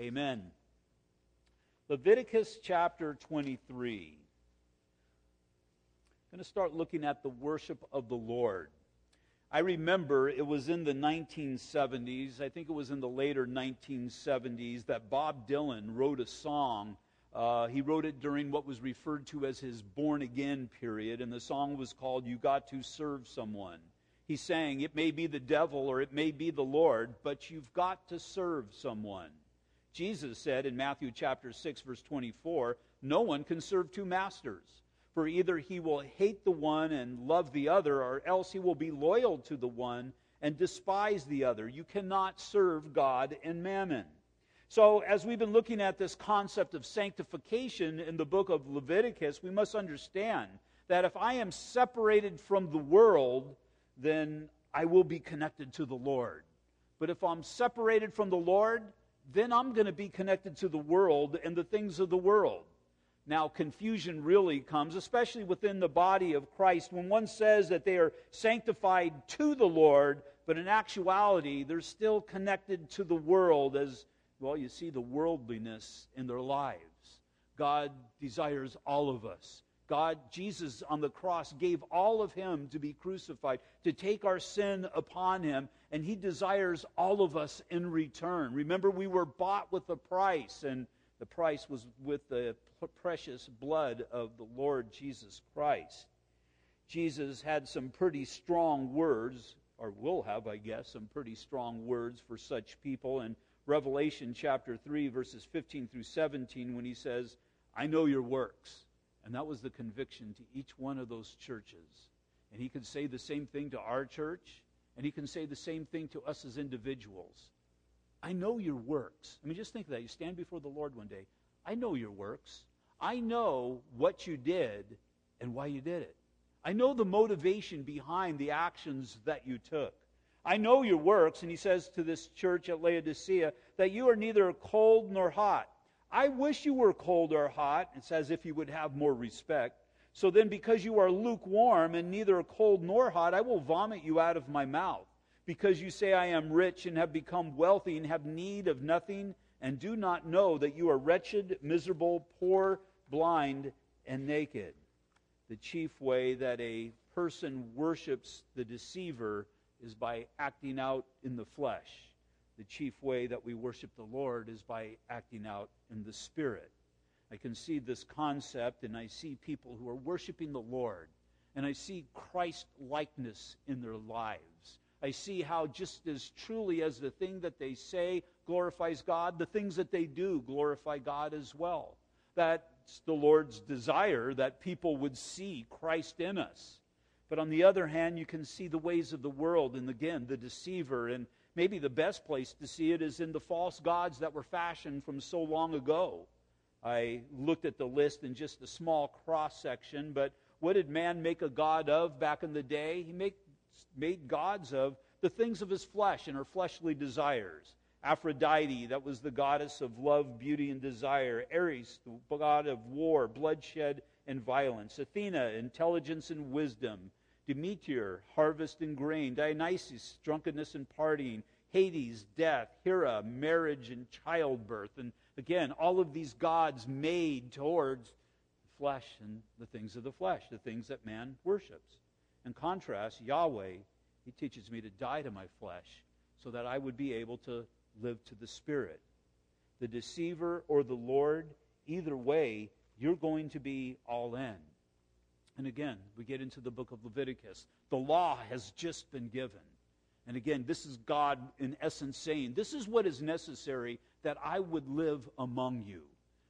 Amen. Leviticus chapter 23. I'm going to start looking at the worship of the Lord. I remember it was in the 1970s, I think it was in the later 1970s, that Bob Dylan wrote a song. He wrote it during what was referred to as his born-again period, and the song was called You Got to Serve Someone. He sang, it may be the devil or it may be the Lord, but you've got to serve someone. Jesus said in Matthew chapter 6, verse 24, no one can serve two masters. For either he will hate the one and love the other, or else he will be loyal to the one and despise the other. You cannot serve God and mammon. So as we've been looking at this concept of sanctification in the book of Leviticus, we must understand that if I am separated from the world, then I will be connected to the Lord. But if I'm separated from the Lord, then I'm going to be connected to the world and the things of the world. Now, confusion really comes, especially within the body of Christ, when one says that they are sanctified to the Lord, but in actuality, they're still connected to the world as, well, you see the worldliness in their lives. God desires all of us. God, Jesus on the cross, gave all of him to be crucified, to take our sin upon him, and he desires all of us in return. Remember, we were bought with a price, and the price was with the precious blood of the Lord Jesus Christ. Jesus had some pretty strong words, or will have, I guess, some pretty strong words for such people in Revelation chapter 3, verses 15 through 17, when he says, I know your works. And that was the conviction to each one of those churches. And he could say the same thing to our church, and he can say the same thing to us as individuals. I know your works. I mean, just think of that. You stand before the Lord one day. I know your works. I know what you did and why you did it. I know the motivation behind the actions that you took. I know your works. And he says to this church at Laodicea that you are neither cold nor hot. I wish you were cold or hot. It's as if you would have more respect. So then because you are lukewarm and neither cold nor hot, I will vomit you out of my mouth. Because you say I am rich and have become wealthy and have need of nothing and do not know that you are wretched, miserable, poor, blind, and naked. The chief way that a person worships the deceiver is by acting out in the flesh. The chief way that we worship the Lord is by acting out in the spirit. I can see this concept, and I see people who are worshiping the Lord, and I see Christ-likeness in their lives. I see how just as truly as the thing that they say glorifies God, the things that they do glorify God as well. That's the Lord's desire, that people would see Christ in us. But on the other hand, you can see the ways of the world and, again, the deceiver. And maybe the best place to see it is in the false gods that were fashioned from so long ago. I looked at the list in just a small cross-section, but what did man make a god of back in the day? He made gods of the things of his flesh and her fleshly desires. Aphrodite, that was the goddess of love, beauty, and desire. Ares, the god of war, bloodshed, and violence. Athena, intelligence and wisdom. Demeter, harvest and grain. Dionysus, drunkenness and partying. Hades, death. Hera, marriage and childbirth. And again, all of these gods made towards the flesh and the things of the flesh, the things that man worships. In contrast, Yahweh, he teaches me to die to my flesh so that I would be able to live to the Spirit. The deceiver or the Lord, either way, you're going to be all in. And again, we get into the book of Leviticus. The law has just been given. And again, this is God in essence saying, this is what is necessary that I would live among you.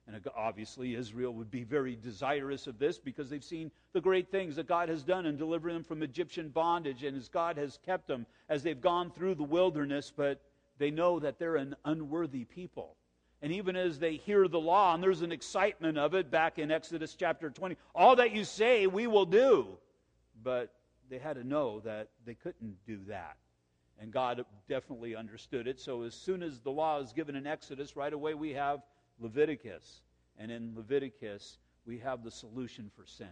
And obviously, Israel would be very desirous of this because they've seen the great things that God has done in delivering them from Egyptian bondage and as God has kept them as they've gone through the wilderness, but they know that they're an unworthy people. And even as they hear the law, and there's an excitement of it back in Exodus chapter 20, all that you say we will do. But they had to know that they couldn't do that. And God definitely understood it. So as soon as the law is given in Exodus, right away we have Leviticus, and in Leviticus, we have the solution for sin.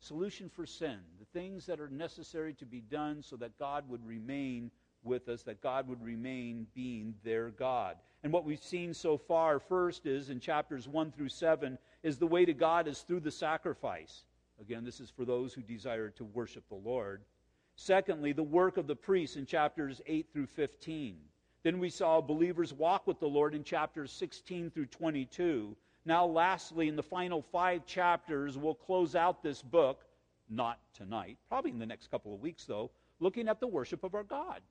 Solution for sin, the things that are necessary to be done so that God would remain with us, that God would remain being their God. and what we've seen so far first is in chapters 1 through 7 is the way to God is through the sacrifice. Again, this is for those who desire to worship the Lord. Secondly, the work of the priests in chapters 8 through 15. Then we saw believers walk with the Lord in chapters 16 through 22. Now lastly, in the final 5 chapters, we'll close out this book, not tonight, probably in the next couple of weeks though, looking at the worship of our God,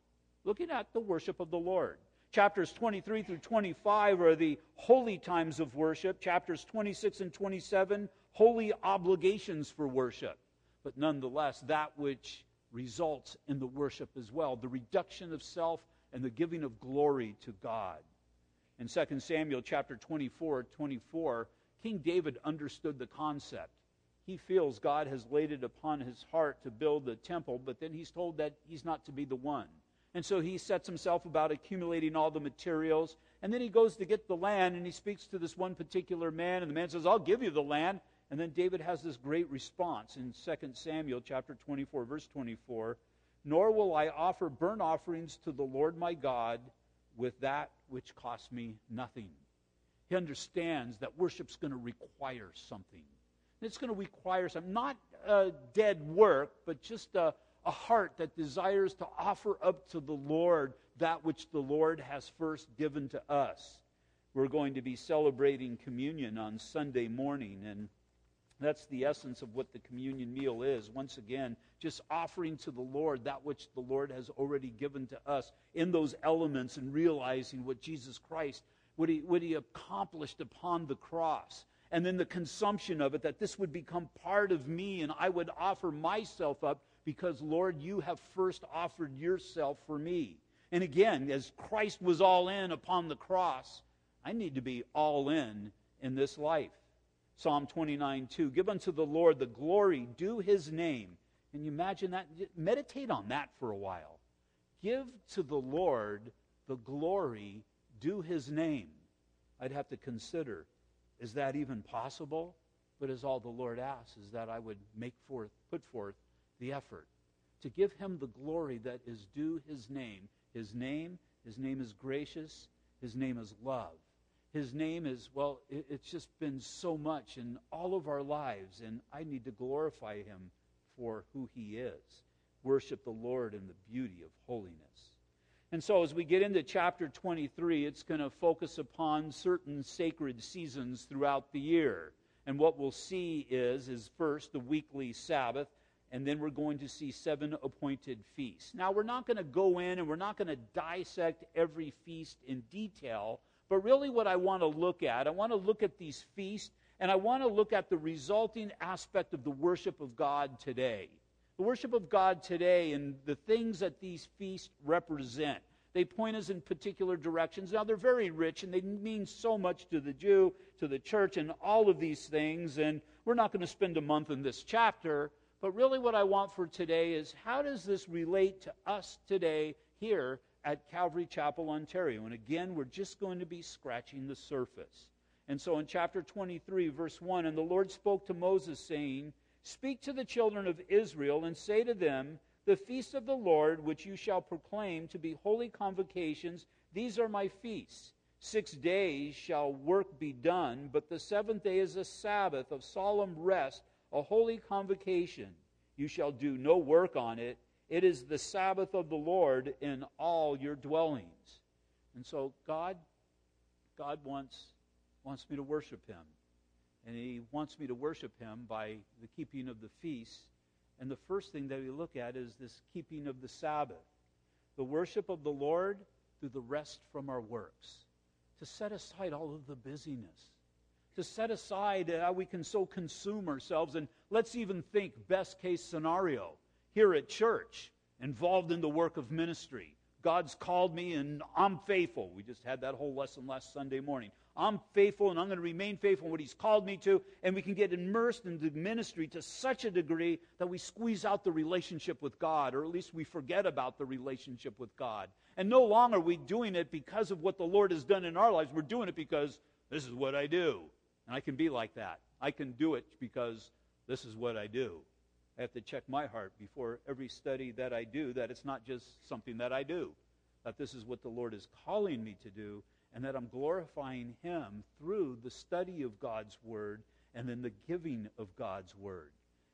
looking at the worship of the Lord. Chapters 23 through 25 are the holy times of worship. Chapters 26 and 27, holy obligations for worship. But nonetheless, that which results in the worship as well, the reduction of self and the giving of glory to God. In 2 Samuel chapter 24, King David understood the concept. He feels God has laid it upon his heart to build the temple, but then he's told that he's not to be the one. And so he sets himself about accumulating all the materials, and then he goes to get the land, and he speaks to this one particular man, and the man says, I'll give you the land. And then David has this great response in 2 Samuel chapter 24, verse 24, nor will I offer burnt offerings to the Lord my God with that which costs me nothing. He understands that worship's going to require something. It's going to require something, not dead work, but just a heart that desires to offer up to the Lord that which the Lord has first given to us. We're going to be celebrating communion on Sunday morning, and that's the essence of what the communion meal is. Once again, just offering to the Lord that which the Lord has already given to us in those elements and realizing what Jesus Christ, what he accomplished upon the cross. And then the consumption of it, that this would become part of me and I would offer myself up because, Lord, you have first offered yourself for me. And again, as Christ was all in upon the cross, I need to be all in this life. Psalm 29:2, give unto the Lord the glory, due his name. And you imagine that, meditate on that for a while. Give to the Lord the glory, due his name. I'd have to consider, is that even possible? But as all the Lord asks is that I would put forth the effort to give him the glory that is due his name. His name is gracious. His name is love. His name is, well, it's just been so much in all of our lives, and I need to glorify him for who he is. Worship the Lord in the beauty of holiness. And so as we get into chapter 23, it's going to focus upon certain sacred seasons throughout the year. And what we'll see is first the weekly Sabbath, and then we're going to see 7 appointed feasts. Now, we're not going to go in and we're not going to dissect every feast in detail, but really what I want to look at these feasts, and I want to look at the resulting aspect of the worship of God today. The worship of God today and the things that these feasts represent. They point us in particular directions. Now, they're very rich, and they mean so much to the Jew, to the church, and all of these things, and we're not going to spend a month in this chapter, but really what I want for today is how does this relate to us today here at Calvary Chapel, Ontario. And again, we're just going to be scratching the surface. And so in chapter 23, verse 1, and the Lord spoke to Moses, saying, Speak to the children of Israel, and say to them, The feast of the Lord, which you shall proclaim to be holy convocations, these are my feasts. 6 days shall work be done, but the 7th day is a Sabbath of solemn rest, a holy convocation. You shall do no work on it. It is the Sabbath of the Lord in all your dwellings. And so God wants me to worship him. And he wants me to worship him by the keeping of the feasts. And the first thing that we look at is this keeping of the Sabbath. The worship of the Lord through the rest from our works. To set aside all of the busyness. To set aside how we can so consume ourselves. And let's even think best case scenario. Here at church, involved in the work of ministry. God's called me and I'm faithful. We just had that whole lesson last Sunday morning. I'm faithful and I'm going to remain faithful in what he's called me to. And we can get immersed into ministry to such a degree that we squeeze out the relationship with God, or at least we forget about the relationship with God. And no longer are we doing it because of what the Lord has done in our lives. We're doing it because this is what I do. And I can be like that. I can do it because this is what I do. I have to check my heart before every study that I do that it's not just something that I do, that this is what the Lord is calling me to do, and that I'm glorifying Him through the study of God's Word and then the giving of God's Word.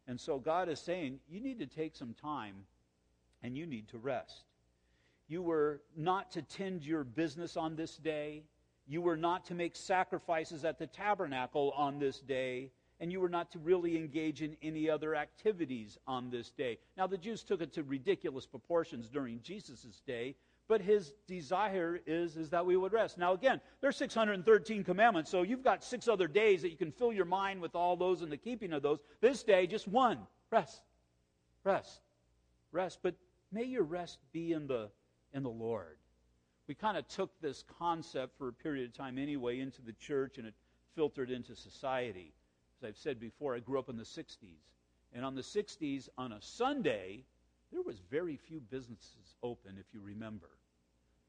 And so God is saying, you need to take some time and you need to rest. You were not to tend your business on this day. You were not to make sacrifices at the tabernacle on this day. And you were not to really engage in any other activities on this day. Now, the Jews took it to ridiculous proportions during Jesus' day, but his desire is that we would rest. Now, again, there's 613 commandments, so you've got 6 other days that you can fill your mind with all those and the keeping of those. This day, just one, rest, rest, rest. But may your rest be in the Lord. We kind of took this concept for a period of time anyway into the church, and it filtered into society. As I've said before, I grew up in the 60s. And on the 60s, on a Sunday, there was very few businesses open, if you remember.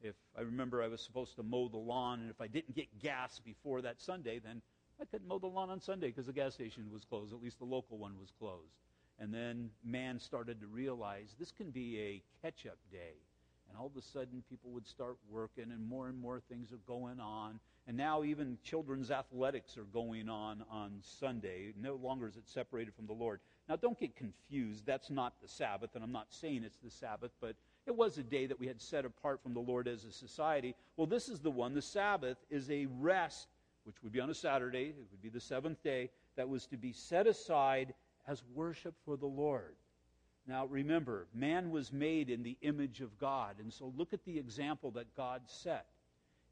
If I remember, I was supposed to mow the lawn, and if I didn't get gas before that Sunday, then I couldn't mow the lawn on Sunday because the gas station was closed, at least the local one was closed. And then man started to realize this can be a catch-up day. And all of a sudden, people would start working, and more things are going on. And now even children's athletics are going on Sunday. No longer is it separated from the Lord. Now, don't get confused. That's not the Sabbath, and I'm not saying it's the Sabbath, but it was a day that we had set apart from the Lord as a society. Well, this is the one. The Sabbath is a rest, which would be on a Saturday. It would be the 7th day that was to be set aside as worship for the Lord. Now, remember, man was made in the image of God, and so look at the example that God set.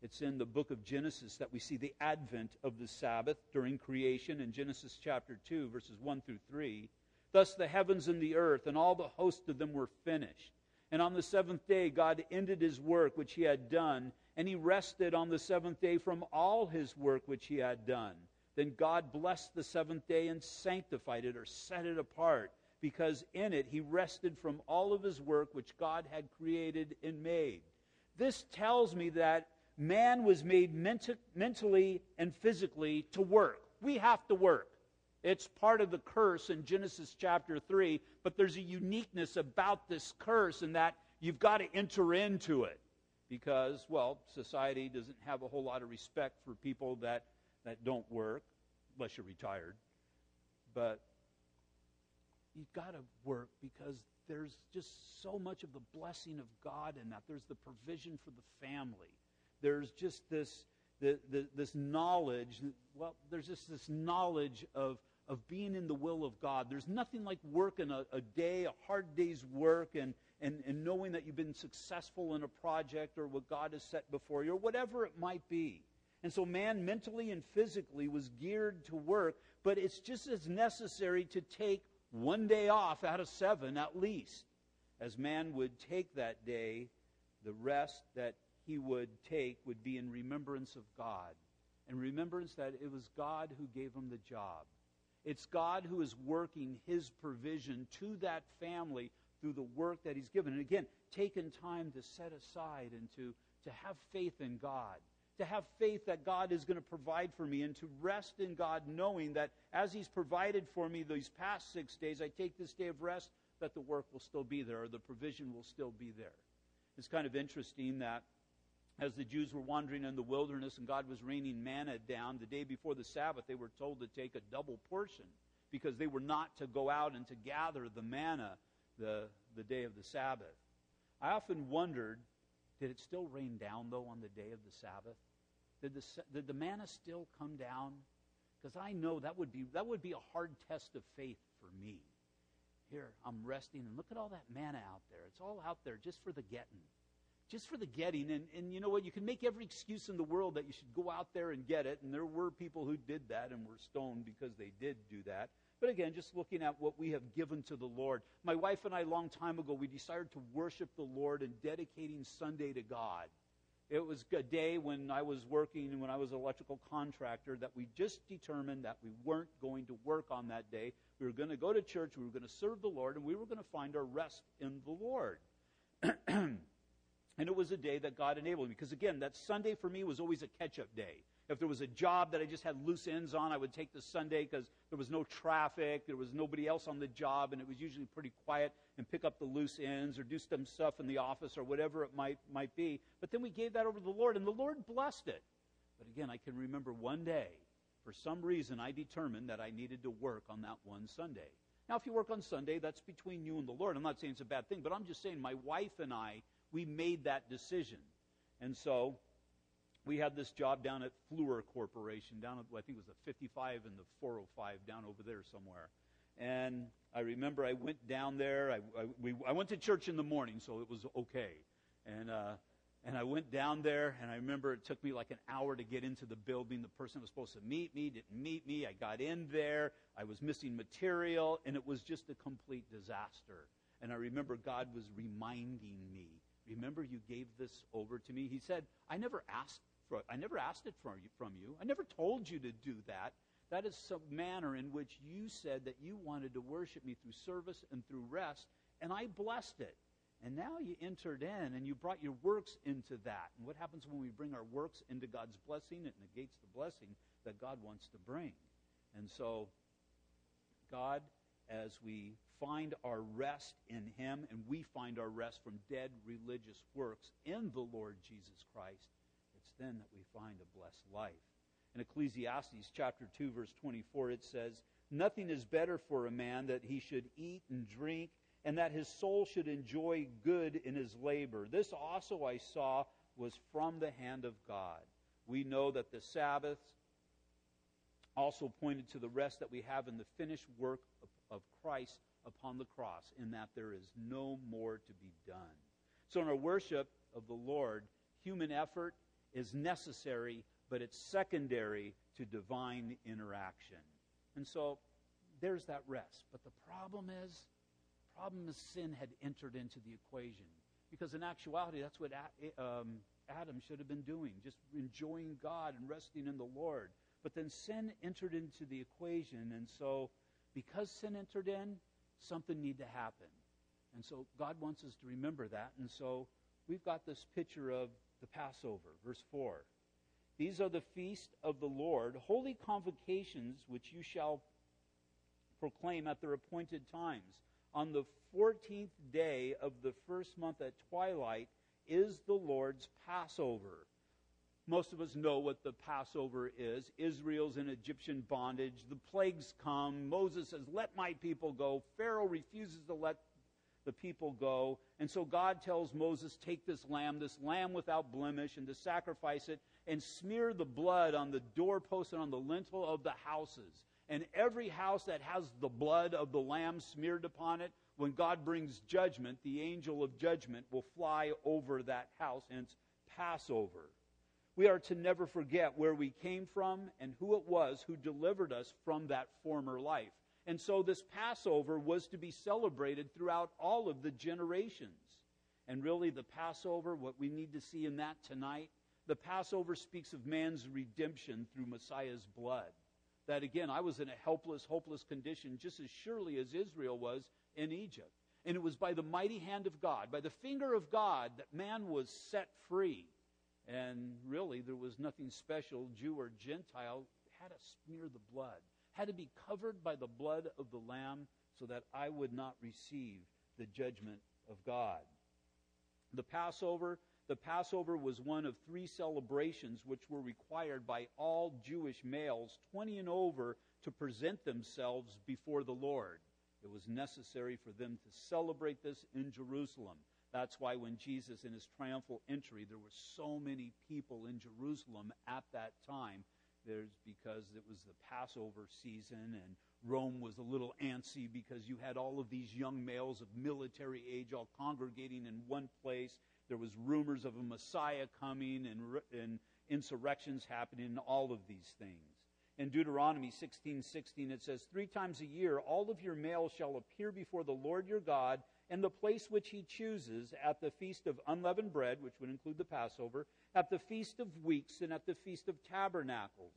It's in the book of Genesis that we see the advent of the Sabbath during creation in Genesis chapter 2, verses 1 through 3. Thus the heavens and the earth and all the host of them were finished. And on the 7th day God ended His work which He had done, and He rested on the 7th day from all His work which He had done. Then God blessed the 7th day and sanctified it, or set it apart, because in it He rested from all of His work which God had created and made. This tells me that man was made mentally and physically to work. We have to work. It's part of the curse in Genesis chapter 3, but there's a uniqueness about this curse in that you've got to enter into it because, well, society doesn't have a whole lot of respect for people that don't work, unless you're retired. But you've got to work because there's just so much of the blessing of God in that. There's the provision for the family. There's just this knowledge. Well, there's just this knowledge of being in the will of God. There's nothing like working a day, a hard day's work, and knowing that you've been successful in a project or what God has set before you or whatever it might be. And so man mentally and physically was geared to work, but it's just as necessary to take one day off out of 7 at least, as man would take that day. The rest that he would take would be in remembrance of God, and remembrance that it was God who gave him the job. It's God who is working His provision to that family through the work that He's given. And again, taking time to set aside and to have faith in God, to have faith that God is going to provide for me, and to rest in God knowing that as He's provided for me these past 6 days, I take this day of rest, that the work will still be there, or the provision will still be there. It's kind of interesting that as the Jews were wandering in the wilderness and God was raining manna down, the day before the Sabbath they were told to take a double portion because they were not to go out and to gather the manna the day of the Sabbath. I often wondered, did it still rain down, though, on the day of the Sabbath? Did the manna still come down? Because I know that would be a hard test of faith for me. Here, I'm resting, and look at all that manna out there. It's all out there just for the getting. Just for the getting, and you know what, you can make every excuse in the world that you should go out there and get it, and there were people who did that and were stoned because they did do that. But again, just looking at what we have given to the Lord. My wife and I, a long time ago, we decided to worship the Lord in dedicating Sunday to God. It was a day when I was working, when I was an electrical contractor, that we just determined that we weren't going to work on that day. We were going to go to church, we were going to serve the Lord, and we were going to find our rest in the Lord. And it was a day that God enabled me. Because again, that Sunday for me was always a catch-up day. If there was a job that I just had loose ends on, I would take the Sunday because there was no traffic, there was nobody else on the job, and it was usually pretty quiet, and pick up the loose ends or do some stuff in the office or whatever it might be. But then we gave that over to the Lord, and the Lord blessed it. But again, I can remember one day, for some reason, I determined that I needed to work on that one Sunday. Now, if you work on Sunday, that's between you and the Lord. I'm not saying it's a bad thing, but I'm just saying my wife and I, we made that decision. And so we had this job down at Fluor Corporation, down at, I think it was the 55 and the 405 down over there somewhere. And I remember I went down there. I went to church in the morning, so it was okay. And I went down there, and I remember it took me like an hour to get into the building. The person that was supposed to meet me didn't meet me. I got in there. I was missing material, and it was just a complete disaster. And I remember God was reminding me, remember you gave this over to me? He said, I never asked it from you. I never told you to do that. That is some manner in which you said that you wanted to worship me through service and through rest, and I blessed it. And now you entered in, and you brought your works into that. And what happens when we bring our works into God's blessing? It negates the blessing that God wants to bring. And so, God, as we find our rest in Him, and we find our rest from dead religious works in the Lord Jesus Christ, it's then that we find a blessed life. In Ecclesiastes chapter 2, verse 24, it says, "Nothing is better for a man that he should eat and drink, and that his soul should enjoy good in his labor. This also I saw was from the hand of God." We know that the Sabbath also pointed to the rest that we have in the finished work of Christ upon the cross, in that there is no more to be done. So in our worship of the Lord, human effort is necessary, but it's secondary to divine interaction. And so there's that rest. But the problem is sin had entered into the equation. Because in actuality, that's what Adam should have been doing, just enjoying God and resting in the Lord. But then sin entered into the equation, and so because sin entered in, something needed to happen. And so God wants us to remember that. And so we've got this picture of the Passover, verse 4. "These are the feast of the Lord, holy convocations which you shall proclaim at their appointed times. On the 14th day of the first month at twilight is the Lord's Passover." Most of us know what the Passover is. Israel's in Egyptian bondage. The plagues come. Moses says, "Let my people go." Pharaoh refuses to let the people go. And so God tells Moses, "Take this lamb without blemish, and to sacrifice it, and smear the blood on the doorpost and on the lintel of the houses." And every house that has the blood of the lamb smeared upon it, when God brings judgment, the angel of judgment will fly over that house, hence Passover. We are to never forget where we came from and who it was who delivered us from that former life. And so this Passover was to be celebrated throughout all of the generations. And really the Passover, what we need to see in that tonight, the Passover speaks of man's redemption through Messiah's blood. That again, I was in a helpless, hopeless condition just as surely as Israel was in Egypt. And it was by the mighty hand of God, by the finger of God, that man was set free. And really, there was nothing special, Jew or Gentile, had to smear the blood, had to be covered by the blood of the Lamb so that I would not receive the judgment of God. The Passover was one of three celebrations which were required by all Jewish males 20 and over to present themselves before the Lord. It was necessary for them to celebrate this in Jerusalem. That's why when Jesus in his triumphal entry, there were so many people in Jerusalem at that time. There's because it was the Passover season, and Rome was a little antsy because you had all of these young males of military age all congregating in one place. There was rumors of a Messiah coming and insurrections happening and all of these things. In Deuteronomy 16:16, it says, "Three times a year all of your males shall appear before the Lord your God in the place which he chooses, at the feast of unleavened bread," which would include the Passover, "at the feast of weeks, and at the feast of tabernacles.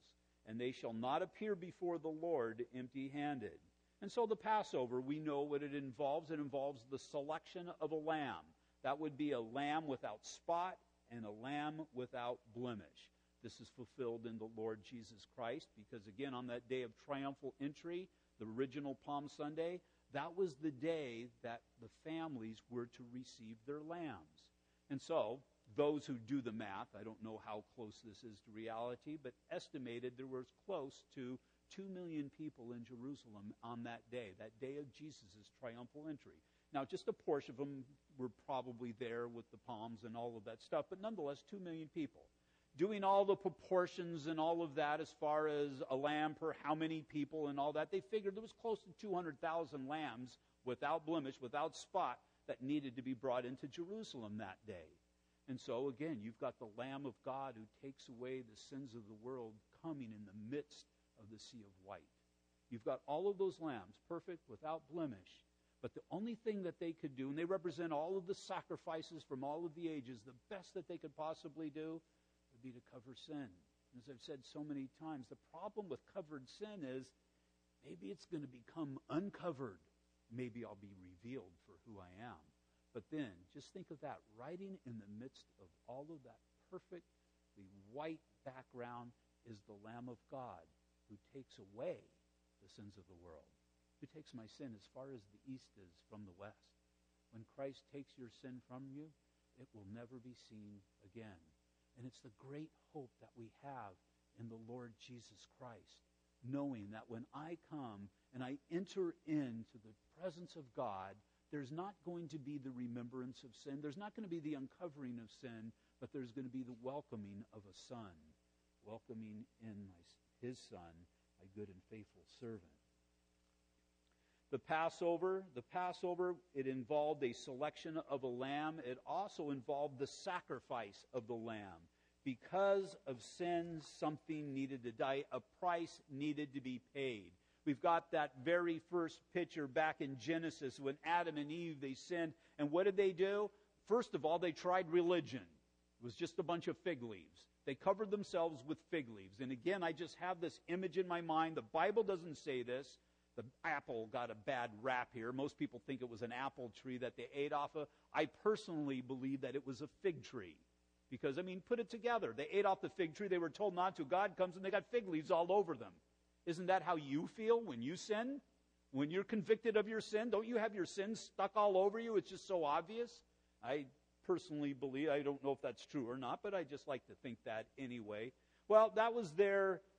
And they shall not appear before the Lord empty-handed." And so the Passover, we know what it involves. It involves the selection of a lamb. That would be a lamb without spot and a lamb without blemish. This is fulfilled in the Lord Jesus Christ, because again, on that day of triumphal entry, the original Palm Sunday, that was the day that the families were to receive their lambs. And so, those who do the math, I don't know how close this is to reality, but estimated there were close to 2 million people in Jerusalem on that day of Jesus' triumphal entry. Now, just a portion of them were probably there with the palms and all of that stuff, but nonetheless, 2 million people. Doing all the proportions and all of that as far as a lamb per how many people and all that, they figured there was close to 200,000 lambs without blemish, without spot, that needed to be brought into Jerusalem that day. And so, again, you've got the Lamb of God who takes away the sins of the world coming in the midst of the sea of white. You've got all of those lambs, perfect, without blemish. But the only thing that they could do, and they represent all of the sacrifices from all of the ages, the best that they could possibly do would be to cover sin. And as I've said so many times, the problem with covered sin is maybe it's going to become uncovered. Maybe I'll be revealed for who I am. But then, just think of that, riding in the midst of all of that perfectly white background is the Lamb of God who takes away the sins of the world, who takes my sin as far as the east is from the west. When Christ takes your sin from you, it will never be seen again. And it's the great hope that we have in the Lord Jesus Christ, knowing that when I come and I enter into the presence of God, there's not going to be the remembrance of sin. There's not going to be the uncovering of sin, but there's going to be the welcoming of a son, welcoming in his son, my good and faithful servant. The Passover, it involved a selection of a lamb. It also involved the sacrifice of the lamb. Because of sin, something needed to die. A price needed to be paid. We've got that very first picture back in Genesis when Adam and Eve, they sinned. And what did they do? First of all, they tried religion. It was just a bunch of fig leaves. They covered themselves with fig leaves. And again, I just have this image in my mind. The Bible doesn't say this. The apple got a bad rap here. Most people think it was an apple tree that they ate off of. I personally believe that it was a fig tree. Because, I mean, put it together. They ate off the fig tree. They were told not to. God comes and they got fig leaves all over them. Isn't that how you feel when you sin? When you're convicted of your sin, don't you have your sin stuck all over you? It's just so obvious. I personally believe, I don't know if that's true or not, but I just like to think that anyway. Well,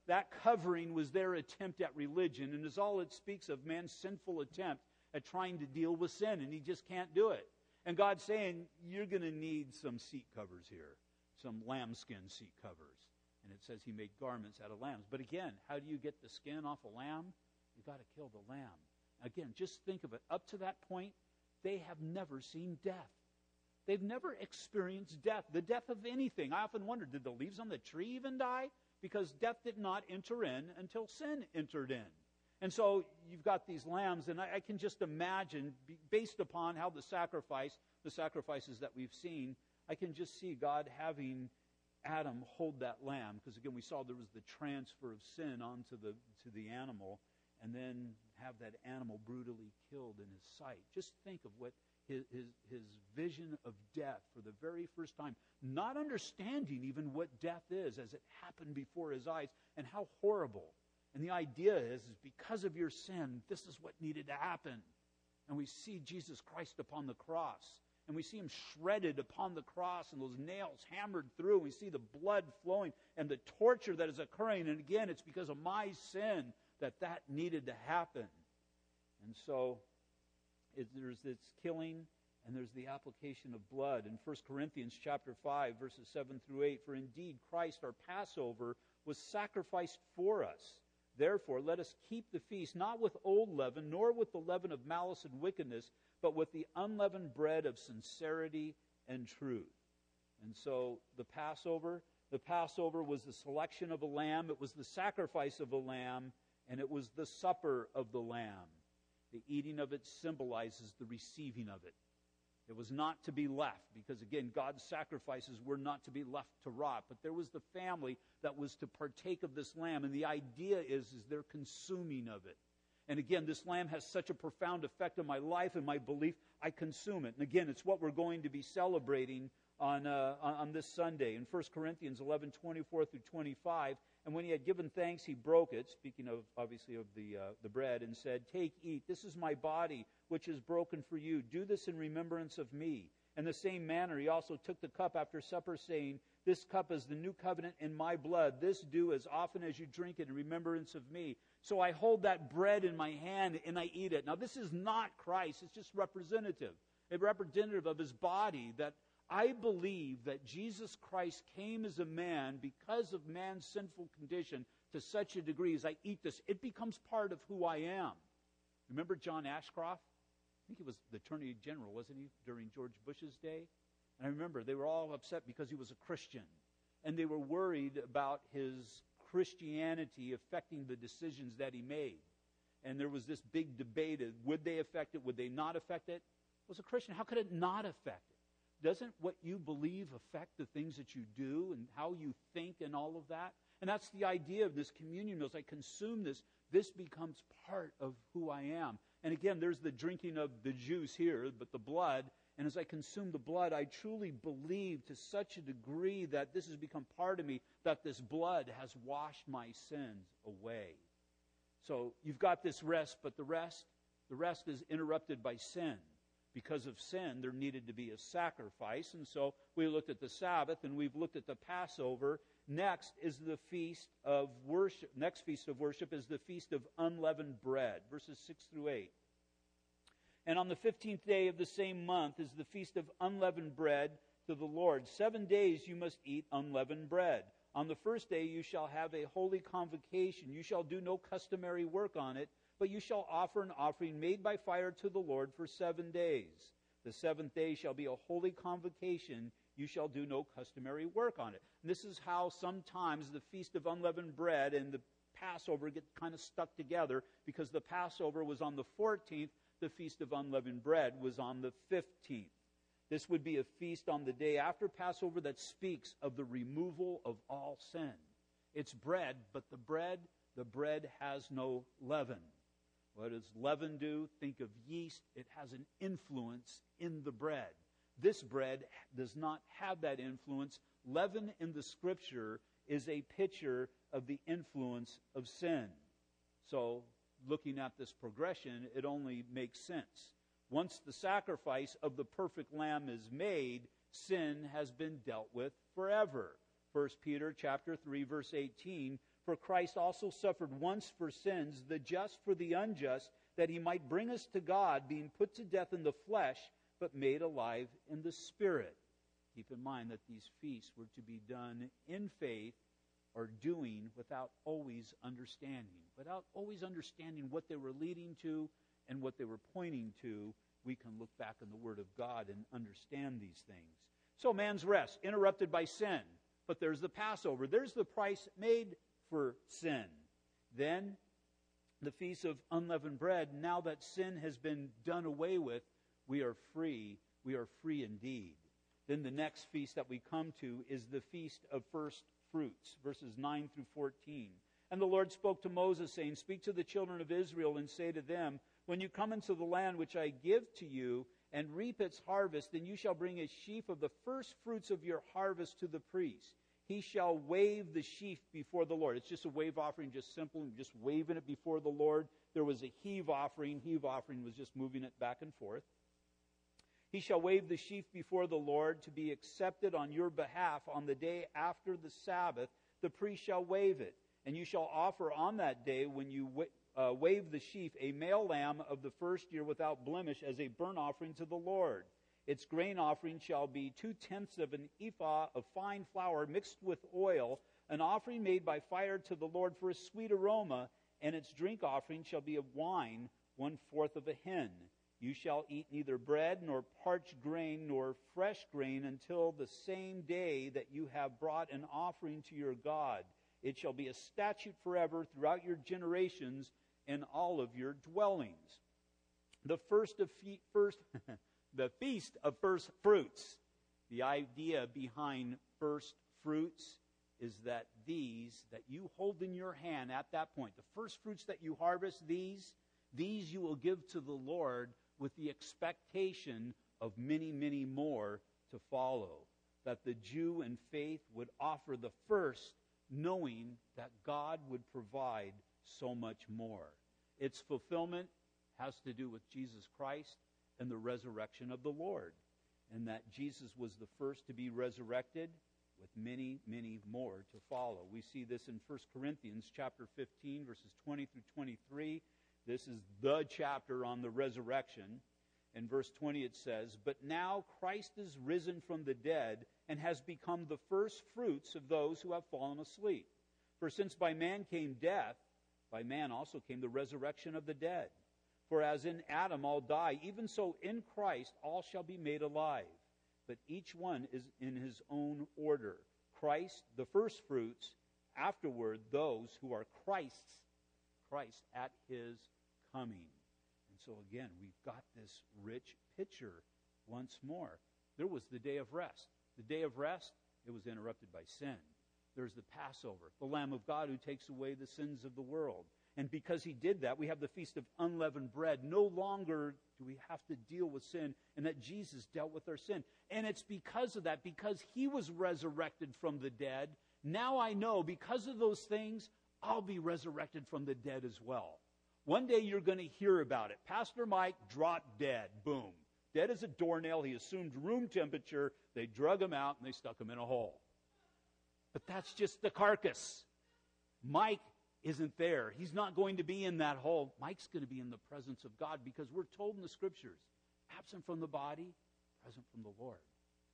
that covering was their attempt at religion, and is all it speaks of, man's sinful attempt at trying to deal with sin, and he just can't do it. And God's saying, you're going to need some seat covers here, some lambskin seat covers. And it says he made garments out of lambs. But again, how do you get the skin off a lamb? You've got to kill the lamb. Again, just think of it. Up to that point, they have never seen death. They've never experienced death, the death of anything. I often wonder, did the leaves on the tree even die? Because death did not enter in until sin entered in. And so you've got these lambs, and I can just imagine, based upon how the sacrifices that we've seen, I can just see God having Adam hold that lamb, because again we saw there was the transfer of sin onto the animal, and then have that animal brutally killed in his sight. Just think of what his vision of death for the very first time, not understanding even what death is as it happened before his eyes, and how horrible. And the idea is because of your sin, this is what needed to happen. And we see Jesus Christ upon the cross. And we see him shredded upon the cross and those nails hammered through. We see the blood flowing and the torture that is occurring. And again, it's because of my sin that needed to happen. And so there's this killing and there's the application of blood. In 1 Corinthians chapter 5, verses 7 through 8, for indeed Christ, our Passover, was sacrificed for us. Therefore, let us keep the feast, not with old leaven, nor with the leaven of malice and wickedness, but with the unleavened bread of sincerity and truth. And so the Passover was the selection of a lamb, it was the sacrifice of a lamb, and it was the supper of the lamb. The eating of it symbolizes the receiving of it. It was not to be left, because again, God's sacrifices were not to be left to rot, but there was the family that was to partake of this lamb, and the idea is their consuming of it. And again, this lamb has such a profound effect on my life and my belief. I consume it. And again, it's what we're going to be celebrating on this Sunday in 1 Corinthians 11, 24 through 25. And when he had given thanks, he broke it, speaking of obviously of the bread, and said, "Take, eat. This is my body, which is broken for you. Do this in remembrance of me." In the same manner, he also took the cup after supper, saying, "This cup is the new covenant in my blood. This do as often as you drink it in remembrance of me." So I hold that bread in my hand and I eat it. Now, this is not Christ. It's just representative. A representative of his body, that I believe that Jesus Christ came as a man because of man's sinful condition to such a degree as I eat this, it becomes part of who I am. Remember John Ashcroft? I think he was the Attorney General, wasn't he, during George Bush's day? And I remember they were all upset because he was a Christian. And they were worried about his Christianity affecting the decisions that he made. And there was this big debate of would they affect it, would they not affect it? Was a Christian, how could it not affect it? Doesn't what you believe affect the things that you do and how you think and all of that? And that's the idea of this communion meal. As I consume this, this becomes part of who I am. And again, there's the drinking of the juice here, but the blood. And as I consume the blood, I truly believe to such a degree that this has become part of me, that this blood has washed my sins away. So you've got this rest, but the rest is interrupted by sin. Because of sin, there needed to be a sacrifice. And so we looked at the Sabbath, and we've looked at the Passover. Next is the feast of worship. Next feast of worship is the feast of unleavened bread, verses 6 through 8. And on the 15th day of the same month is the feast of unleavened bread to the Lord. 7 days you must eat unleavened bread. On the first day you shall have a holy convocation. You shall do no customary work on it, but you shall offer an offering made by fire to the Lord for 7 days. The seventh day shall be a holy convocation. You shall do no customary work on it. And this is how sometimes the Feast of Unleavened Bread and the Passover get kind of stuck together, because the Passover was on the 14th, the Feast of Unleavened Bread was on the 15th. This would be a feast on the day after Passover that speaks of the removal of all sin. It's bread, but the bread has no leaven. What does leaven do? Think of yeast. It has an influence in the bread. This bread does not have that influence. Leaven in the Scripture is a picture of the influence of sin. So, looking at this progression, it only makes sense. Once the sacrifice of the perfect Lamb is made, sin has been dealt with forever. 1 Peter chapter 3, verse 18, "For Christ also suffered once for sins, the just for the unjust, that he might bring us to God, being put to death in the flesh, but made alive in the Spirit." Keep in mind that these feasts were to be done in faith, or doing without always understanding. Without always understanding what they were leading to and what they were pointing to, we can look back on the Word of God and understand these things. So man's rest, interrupted by sin. But there's the Passover. There's the price made for sin. Then the Feast of Unleavened Bread. Now that sin has been done away with, we are free. We are free indeed. Then the next feast that we come to is the Feast of First Fruits, verses 9 through 14. "And the Lord spoke to Moses, saying, Speak to the children of Israel and say to them, When you come into the land which I give to you and reap its harvest, then you shall bring a sheaf of the first fruits of your harvest to the priest. He shall wave the sheaf before the Lord." It's just a wave offering, just simple, just waving it before the Lord. There was a heave offering. Heave offering was just moving it back and forth. "He shall wave the sheaf before the Lord to be accepted on your behalf on the day after the Sabbath. The priest shall wave it. And you shall offer on that day when you wave the sheaf a male lamb of the first year without blemish as a burnt offering to the Lord. Its grain offering shall be 2/10 of an ephah of fine flour mixed with oil, an offering made by fire to the Lord for a sweet aroma, and its drink offering shall be of wine, 1/4 of a hin. You shall eat neither bread nor parched grain nor fresh grain until the same day that you have brought an offering to your God. It shall be a statute forever throughout your generations in all of your dwellings." The Feast of First Fruits. The idea behind first fruits is that these that you hold in your hand at that point, the first fruits that you harvest, these you will give to the Lord with the expectation of many, many more to follow, that the Jew in faith would offer the first, knowing that God would provide so much more. Its fulfillment has to do with Jesus Christ and the resurrection of the Lord, and that Jesus was the first to be resurrected, with many, many more to follow. We see this in 1 Corinthians chapter 15, verses 20 through 23. This is the chapter on the resurrection. In verse 20 it says, "But now Christ is risen from the dead and has become the first fruits of those who have fallen asleep. For since by man came death, by man also came the resurrection of the dead. For as in Adam all die, even so in Christ all shall be made alive. But each one is in his own order. Christ, the first fruits, afterward those who are Christ's, Christ at his coming." And so again, we've got this rich picture once more. There was the day of rest. The day of rest, it was interrupted by sin. There's the Passover, the Lamb of God who takes away the sins of the world. And because he did that, we have the Feast of Unleavened Bread. No longer do we have to deal with sin, and that Jesus dealt with our sin. And it's because of that, because he was resurrected from the dead, now I know because of those things, I'll be resurrected from the dead as well. One day you're going to hear about it. Pastor Mike dropped dead. Boom. Dead as a doornail. He assumed room temperature. They drug him out and they stuck him in a hole. But that's just the carcass. Mike isn't there. He's not going to be in that hole. Mike's going to be in the presence of God, because we're told in the Scriptures, absent from the body, present from the Lord.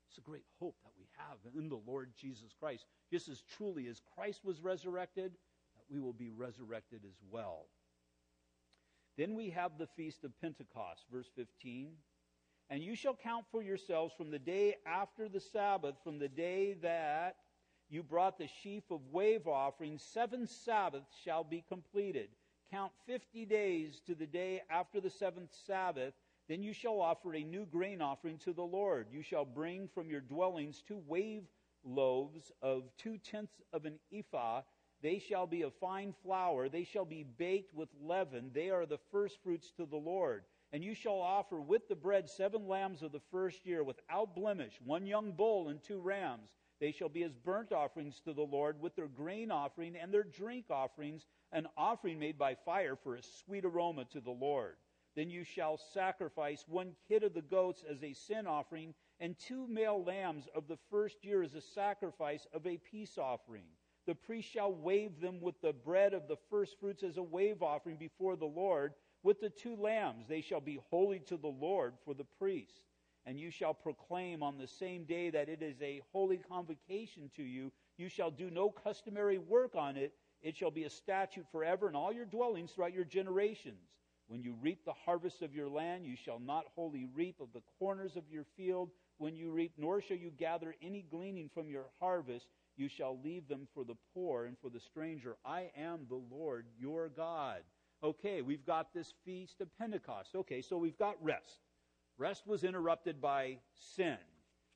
It's a great hope that we have in the Lord Jesus Christ. Just as truly as Christ was resurrected, that we will be resurrected as well. Then we have the Feast of Pentecost, verse 15. "And you shall count for yourselves from the day after the Sabbath, from the day that you brought the sheaf of wave offerings, 7 Sabbaths shall be completed. Count 50 days to the day after the 7th Sabbath. Then you shall offer a new grain offering to the Lord. You shall bring from your dwellings 2 wave loaves of 2/10 of an ephah. They shall be of fine flour. They shall be baked with leaven. They are the first fruits to the Lord. And you shall offer with the bread 7 lambs of the first year without blemish, 1 young bull and 2 rams. They shall be as burnt offerings to the Lord with their grain offering and their drink offerings, an offering made by fire for a sweet aroma to the Lord. Then you shall sacrifice 1 kid of the goats as a sin offering and 2 male lambs of the first year as a sacrifice of a peace offering. The priest shall wave them with the bread of the first fruits as a wave offering before the Lord with the 2 lambs. They shall be holy to the Lord for the priest. And you shall proclaim on the same day that it is a holy convocation to you. You shall do no customary work on it. It shall be a statute forever in all your dwellings throughout your generations. When you reap the harvest of your land, you shall not wholly reap of the corners of your field. When you reap, nor shall you gather any gleaning from your harvest. You shall leave them for the poor and for the stranger. I am the Lord your God." Okay, we've got this Feast of Pentecost. Okay, so we've got rest. Rest was interrupted by sin.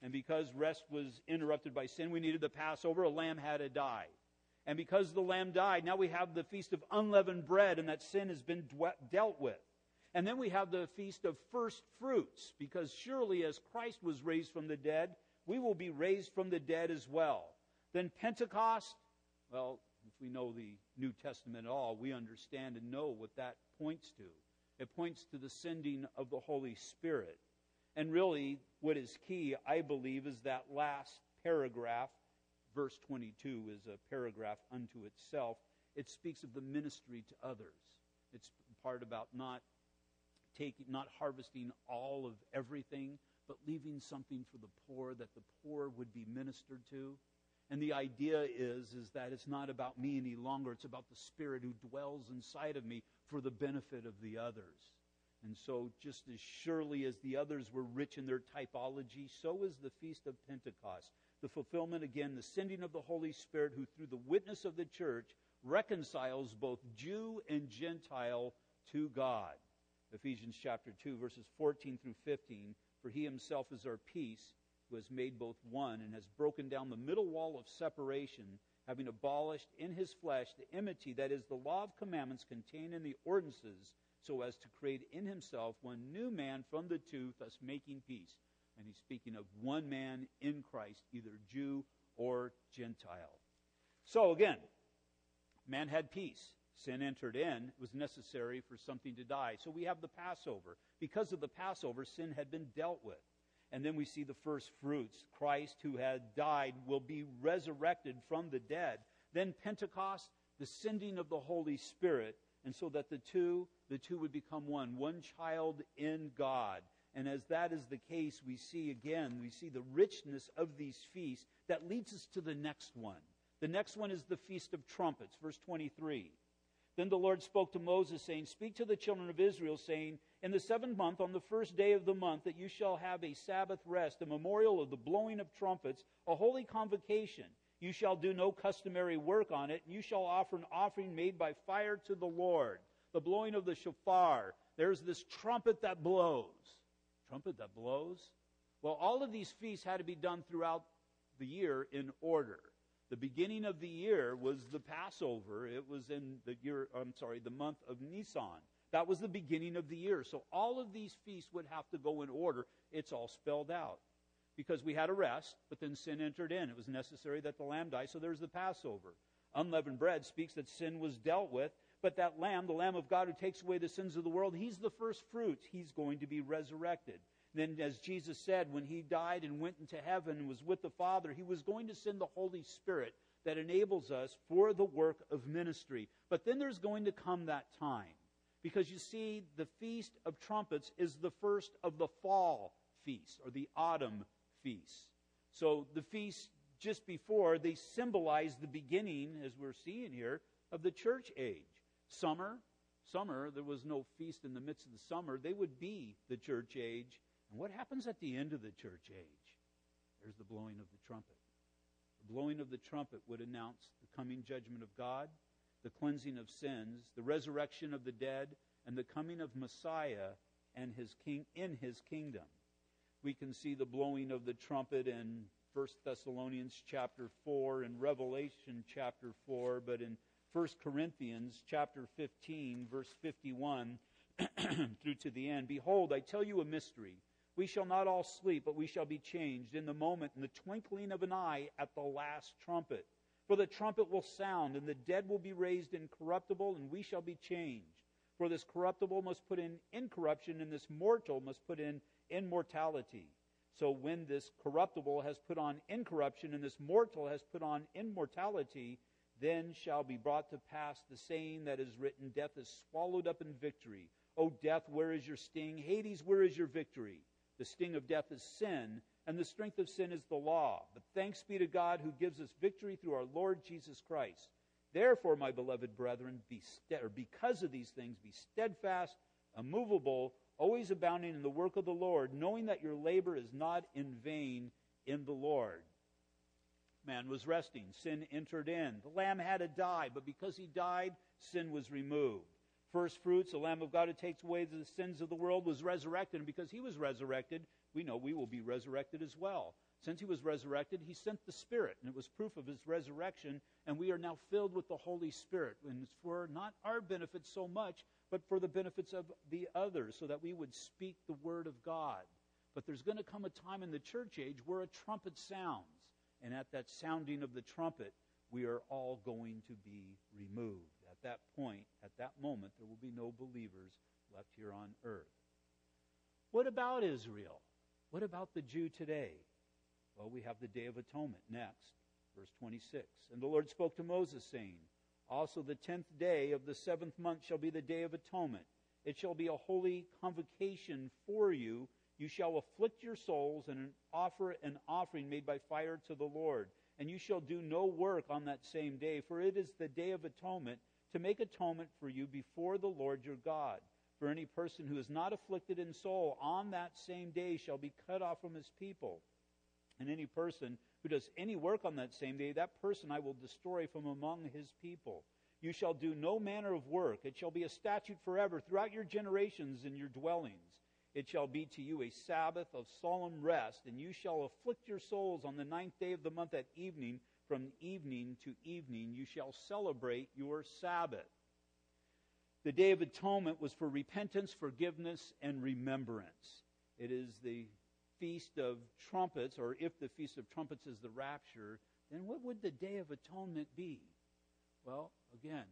And because rest was interrupted by sin, we needed the Passover. A lamb had to die. And because the lamb died, now we have the Feast of Unleavened Bread, and that sin has been dealt with. And then we have the Feast of First Fruits, because surely as Christ was raised from the dead, we will be raised from the dead as well. Then Pentecost, well, if we know the New Testament at all, we understand and know what that points to. It points to the sending of the Holy Spirit. And really, what is key, I believe, is that last paragraph. Verse 22 is a paragraph unto itself. It speaks of the ministry to others. It's part about not harvesting all of everything, but leaving something for the poor, that the poor would be ministered to. And the idea is that it's not about me any longer. It's about the Spirit who dwells inside of me for the benefit of the others. And so just as surely as the others were rich in their typology, so is the Feast of Pentecost. The fulfillment, again, the sending of the Holy Spirit, who through the witness of the church reconciles both Jew and Gentile to God. Ephesians chapter 2, verses 14 through 15, "For he himself is our peace, who has made both one and has broken down the middle wall of separation, having abolished in his flesh the enmity, that is, the law of commandments contained in the ordinances, so as to create in himself one new man from the two, thus making peace. And he's speaking of one man in Christ, either Jew or Gentile. So again, man had peace. Sin entered in. It was necessary for something to die. So we have the Passover. Because of the Passover, sin had been dealt with. And then we see the first fruits. Christ, who had died, will be resurrected from the dead. Then Pentecost, the sending of the Holy Spirit. And so that the two would become one child in God. And as that is the case, we see the richness of these feasts that leads us to the next one. The next one is the Feast of Trumpets, verse 23. Then the Lord spoke to Moses, saying, Speak to the children of Israel, saying, In the 7th month, on the 1st day of the month, that you shall have a Sabbath rest, a memorial of the blowing of trumpets, a holy convocation. You shall do no customary work on it, and you shall offer an offering made by fire to the Lord. The blowing of the shofar. There's this trumpet that blows. Trumpet that blows? Well, all of these feasts had to be done throughout the year in order. The beginning of the year was the Passover. It was in the month of Nisan. That was the beginning of the year. So all of these feasts would have to go in order. It's all spelled out. Because we had a rest, but then sin entered in. It was necessary that the lamb die, so there's the Passover. Unleavened bread speaks that sin was dealt with, but that lamb, the Lamb of God who takes away the sins of the world, he's the first fruits. He's going to be resurrected. Then, as Jesus said, when he died and went into heaven and was with the Father, he was going to send the Holy Spirit that enables us for the work of ministry. But then there's going to come that time. Because you see, the Feast of Trumpets is the first of the fall feasts, or the autumn feasts. So the feasts just before, they symbolize the beginning, as we're seeing here, of the church age. Summer, there was no feast in the midst of the summer. They would be the church age. And what happens at the end of the church age? There's the blowing of the trumpet. The blowing of the trumpet would announce the coming judgment of God, the cleansing of sins, the resurrection of the dead, and the coming of Messiah and his king in his kingdom. We can see the blowing of the trumpet in 1 Thessalonians chapter 4 and Revelation chapter 4, but in 1 Corinthians chapter 15, verse 51 through to the end. Behold, I tell you a mystery. We shall not all sleep, but we shall be changed in the moment, in the twinkling of an eye, at the last trumpet. For the trumpet will sound, and the dead will be raised incorruptible, and we shall be changed. For this corruptible must put in incorruption, and this mortal must put in immortality. So when this corruptible has put on incorruption, and this mortal has put on immortality, then shall be brought to pass the saying that is written, Death is swallowed up in victory. O death, where is your sting? Hades, where is your victory? The sting of death is sin, and the strength of sin is the law. But thanks be to God who gives us victory through our Lord Jesus Christ. Therefore, my beloved brethren, because of these things, be steadfast, immovable, always abounding in the work of the Lord, knowing that your labor is not in vain in the Lord. Man was resting. Sin entered in. The lamb had to die, but because he died, sin was removed. First fruits, the Lamb of God who takes away the sins of the world, was resurrected. And because he was resurrected, we know we will be resurrected as well. Since he was resurrected, he sent the Spirit, and it was proof of his resurrection. And we are now filled with the Holy Spirit. And it's for not our benefits so much, but for the benefits of the others, so that we would speak the Word of God. But there's going to come a time in the church age where a trumpet sounds. And at that sounding of the trumpet, we are all going to be removed. At that point, at that moment, there will be no believers left here on earth. What about Israel? What about the Jew today? Well, we have the Day of Atonement next, verse 26. And the Lord spoke to Moses, saying, Also the 10th day of the 7th month shall be the Day of Atonement. It shall be a holy convocation for you. You shall afflict your souls and offer an offering made by fire to the Lord. And you shall do no work on that same day, for it is the Day of Atonement, to make atonement for you before the Lord your God. For any person who is not afflicted in soul on that same day shall be cut off from his people. And any person who does any work on that same day, that person I will destroy from among his people. You shall do no manner of work. It shall be a statute forever throughout your generations in your dwellings. It shall be to you a Sabbath of solemn rest, and you shall afflict your souls on the 9th day of the month at evening, From evening to evening you shall celebrate your Sabbath. The Day of Atonement was for repentance, forgiveness, and remembrance. It is the Feast of Trumpets, or if the Feast of Trumpets is the rapture, then what would the Day of Atonement be? Well, again,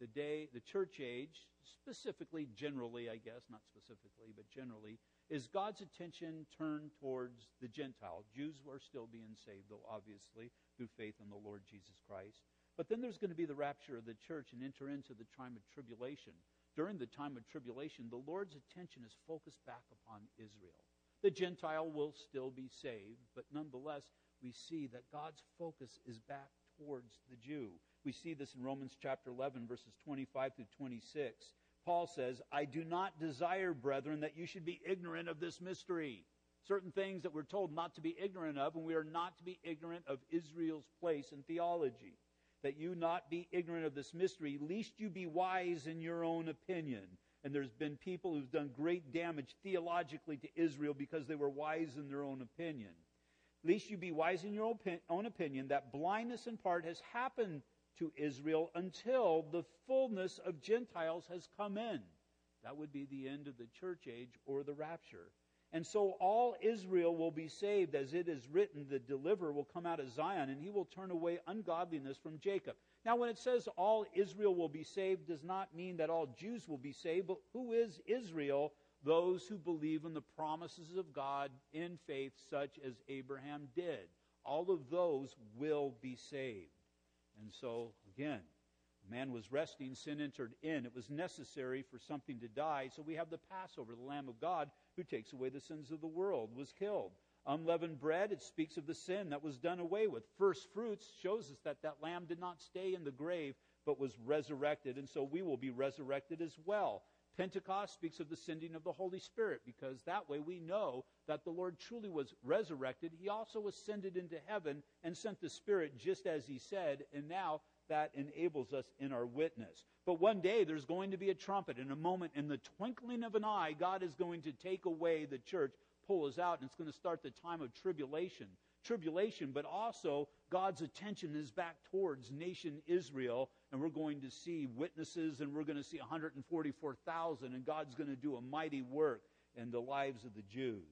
the church age, specifically, generally, I guess, not specifically, but generally, is God's attention turned towards the Gentile. Jews are still being saved, though, obviously, through faith in the Lord Jesus Christ. But then there's going to be the rapture of the church and enter into the time of tribulation. During the time of tribulation, the Lord's attention is focused back upon Israel. The Gentile will still be saved, but nonetheless, we see that God's focus is back towards the Jew. We see this in Romans chapter 11, verses 25 through 26. Paul says, I do not desire, brethren, that you should be ignorant of this mystery. Certain things that we're told not to be ignorant of, and we are not to be ignorant of Israel's place in theology. That you not be ignorant of this mystery, lest you be wise in your own opinion. And there's been people who've done great damage theologically to Israel because they were wise in their own opinion. Lest you be wise in your own opinion, that blindness in part has happened to Israel until the fullness of Gentiles has come in. That would be the end of the church age or the rapture. And so all Israel will be saved, as it is written, the deliverer will come out of Zion, and he will turn away ungodliness from Jacob. Now, when it says all Israel will be saved, does not mean that all Jews will be saved, but who is Israel? Those who believe in the promises of God in faith, such as Abraham did. All of those will be saved. And so, again, man was resting, sin entered in. It was necessary for something to die. So we have the Passover, the Lamb of God, who takes away the sins of the world, was killed. Unleavened bread, it speaks of the sin that was done away with. First fruits shows us that that lamb did not stay in the grave, but was resurrected. And so we will be resurrected as well. Pentecost speaks of the sending of the Holy Spirit, because that way we know that the Lord truly was resurrected. He also ascended into heaven and sent the Spirit just as he said, and now that enables us in our witness. But one day there's going to be a trumpet. In a moment, in the twinkling of an eye, God is going to take away the church, pull us out, and it's going to start the time of tribulation. Tribulation, but also God's attention is back towards nation Israel, and we're going to see witnesses, and we're going to see 144,000, and God's going to do a mighty work in the lives of the Jews.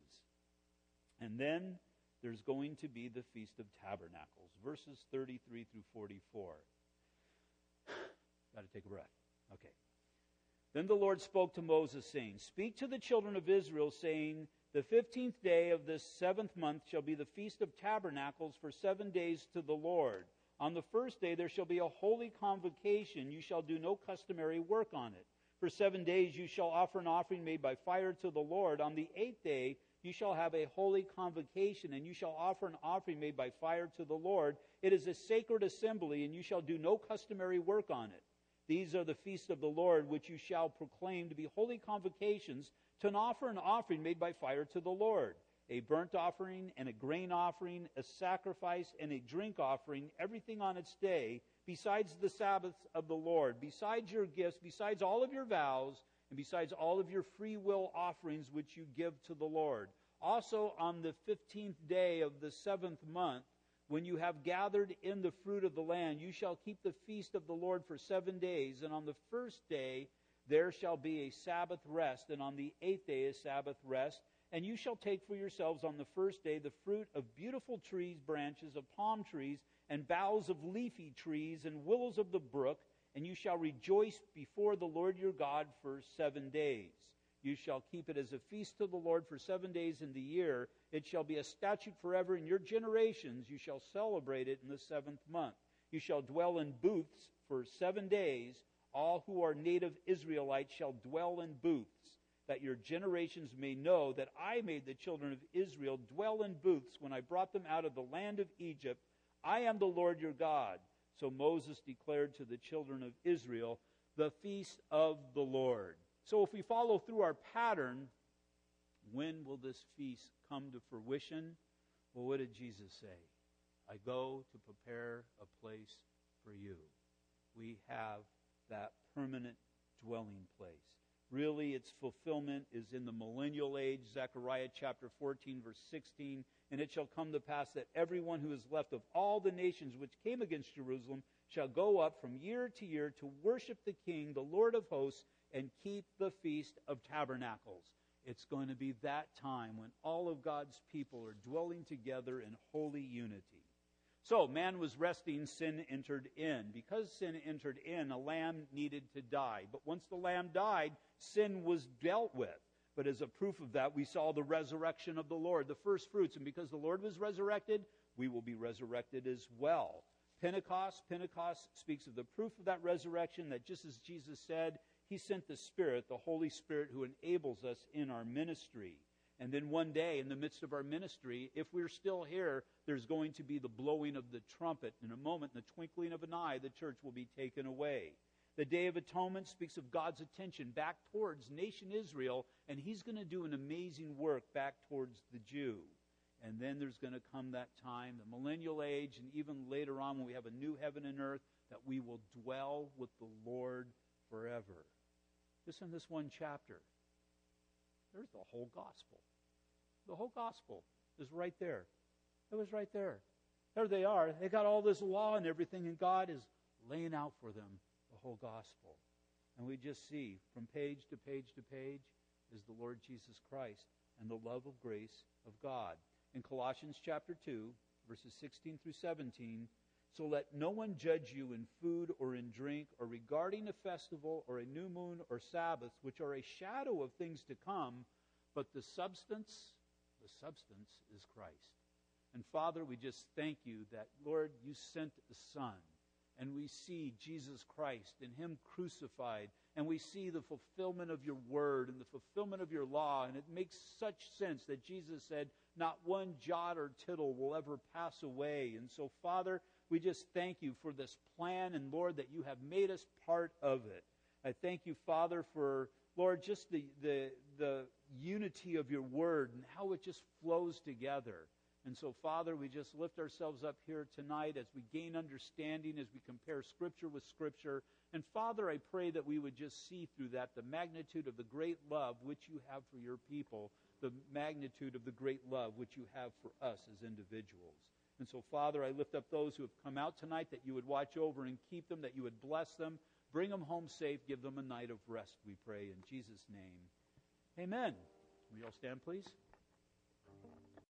And then there's going to be the Feast of Tabernacles, verses 33 through 44. Got to take a breath. Okay. Then the Lord spoke to Moses, saying, Speak to the children of Israel, saying, The 15th day of this 7th month shall be the Feast of Tabernacles for 7 days to the Lord. On the first day there shall be a holy convocation. You shall do no customary work on it. For 7 days you shall offer an offering made by fire to the Lord. On the 8th day you shall have a holy convocation, and you shall offer an offering made by fire to the Lord. It is a sacred assembly, and you shall do no customary work on it. These are the feasts of the Lord, which you shall proclaim to be holy convocations, to offer an offering made by fire to the Lord, a burnt offering and a grain offering, a sacrifice and a drink offering, everything on its day, besides the Sabbaths of the Lord, besides your gifts, besides all of your vows, and besides all of your free will offerings which you give to the Lord. Also on the 15th day of the 7th month, when you have gathered in the fruit of the land, you shall keep the feast of the Lord for 7 days, and on the first day there shall be a Sabbath rest, and on the 8th day a Sabbath rest. And you shall take for yourselves on the first day the fruit of beautiful trees, branches of palm trees, and boughs of leafy trees, and willows of the brook. And you shall rejoice before the Lord your God for 7 days. You shall keep it as a feast to the Lord for 7 days in the year. It shall be a statute forever in your generations. You shall celebrate it in the 7th month. You shall dwell in booths for 7 days. All who are native Israelites shall dwell in booths, that your generations may know that I made the children of Israel dwell in booths when I brought them out of the land of Egypt. I am the Lord your God. So Moses declared to the children of Israel the feast of the Lord. So if we follow through our pattern, when will this feast come to fruition? Well, what did Jesus say? I go to prepare a place for you. We have that permanent dwelling place. Really, its fulfillment is in the millennial age. Zechariah chapter 14, verse 16 And it shall come to pass that everyone who is left of all the nations which came against Jerusalem shall go up from year to year to worship the King, the Lord of hosts, and keep the Feast of Tabernacles. It's going to be that time when all of God's people are dwelling together in holy unity. So man was resting, sin entered in. Because sin entered in, a lamb needed to die. But once the lamb died, sin was dealt with. But as a proof of that, we saw the resurrection of the Lord, the first fruits. And because the Lord was resurrected, we will be resurrected as well. Pentecost speaks of the proof of that resurrection, that just as Jesus said, He sent the Spirit, the Holy Spirit, who enables us in our ministry. And then one day, in the midst of our ministry, if we're still here, there's going to be the blowing of the trumpet. In a moment, in the twinkling of an eye, the church will be taken away. The Day of Atonement speaks of God's attention back towards nation Israel, and He's going to do an amazing work back towards the Jew. And then there's going to come that time, the millennial age, and even later on when we have a new heaven and earth, that we will dwell with the Lord forever. Just in this one chapter, there's the whole gospel. The whole gospel is right there. It was right there. There they are. They got all this law and everything, and God is laying out for them the whole gospel. And we just see from page to page to page is the Lord Jesus Christ and the love of grace of God. In Colossians chapter 2, verses 16 through 17, so let no one judge you in food or in drink or regarding a festival or a new moon or Sabbath, which are a shadow of things to come, but the substance is Christ. And Father, we just thank You that, Lord, You sent the Son, and we see Jesus Christ and Him crucified, and we see the fulfillment of Your word and the fulfillment of Your law, and it makes such sense that Jesus said, not one jot or tittle will ever pass away. And so, Father, we just thank You for this plan, and Lord, that You have made us part of it. I thank You, Father, for, Lord, just the unity of Your word and how it just flows together. And so, Father, we just lift ourselves up here tonight as we gain understanding, as we compare Scripture with Scripture. And, Father, I pray that we would just see through that the magnitude of the great love which You have for Your people, the magnitude of the great love which You have for us as individuals. And so, Father, I lift up those who have come out tonight, that You would watch over and keep them, that You would bless them, bring them home safe, give them a night of rest, we pray in Jesus' name. Amen. Will you all stand, please?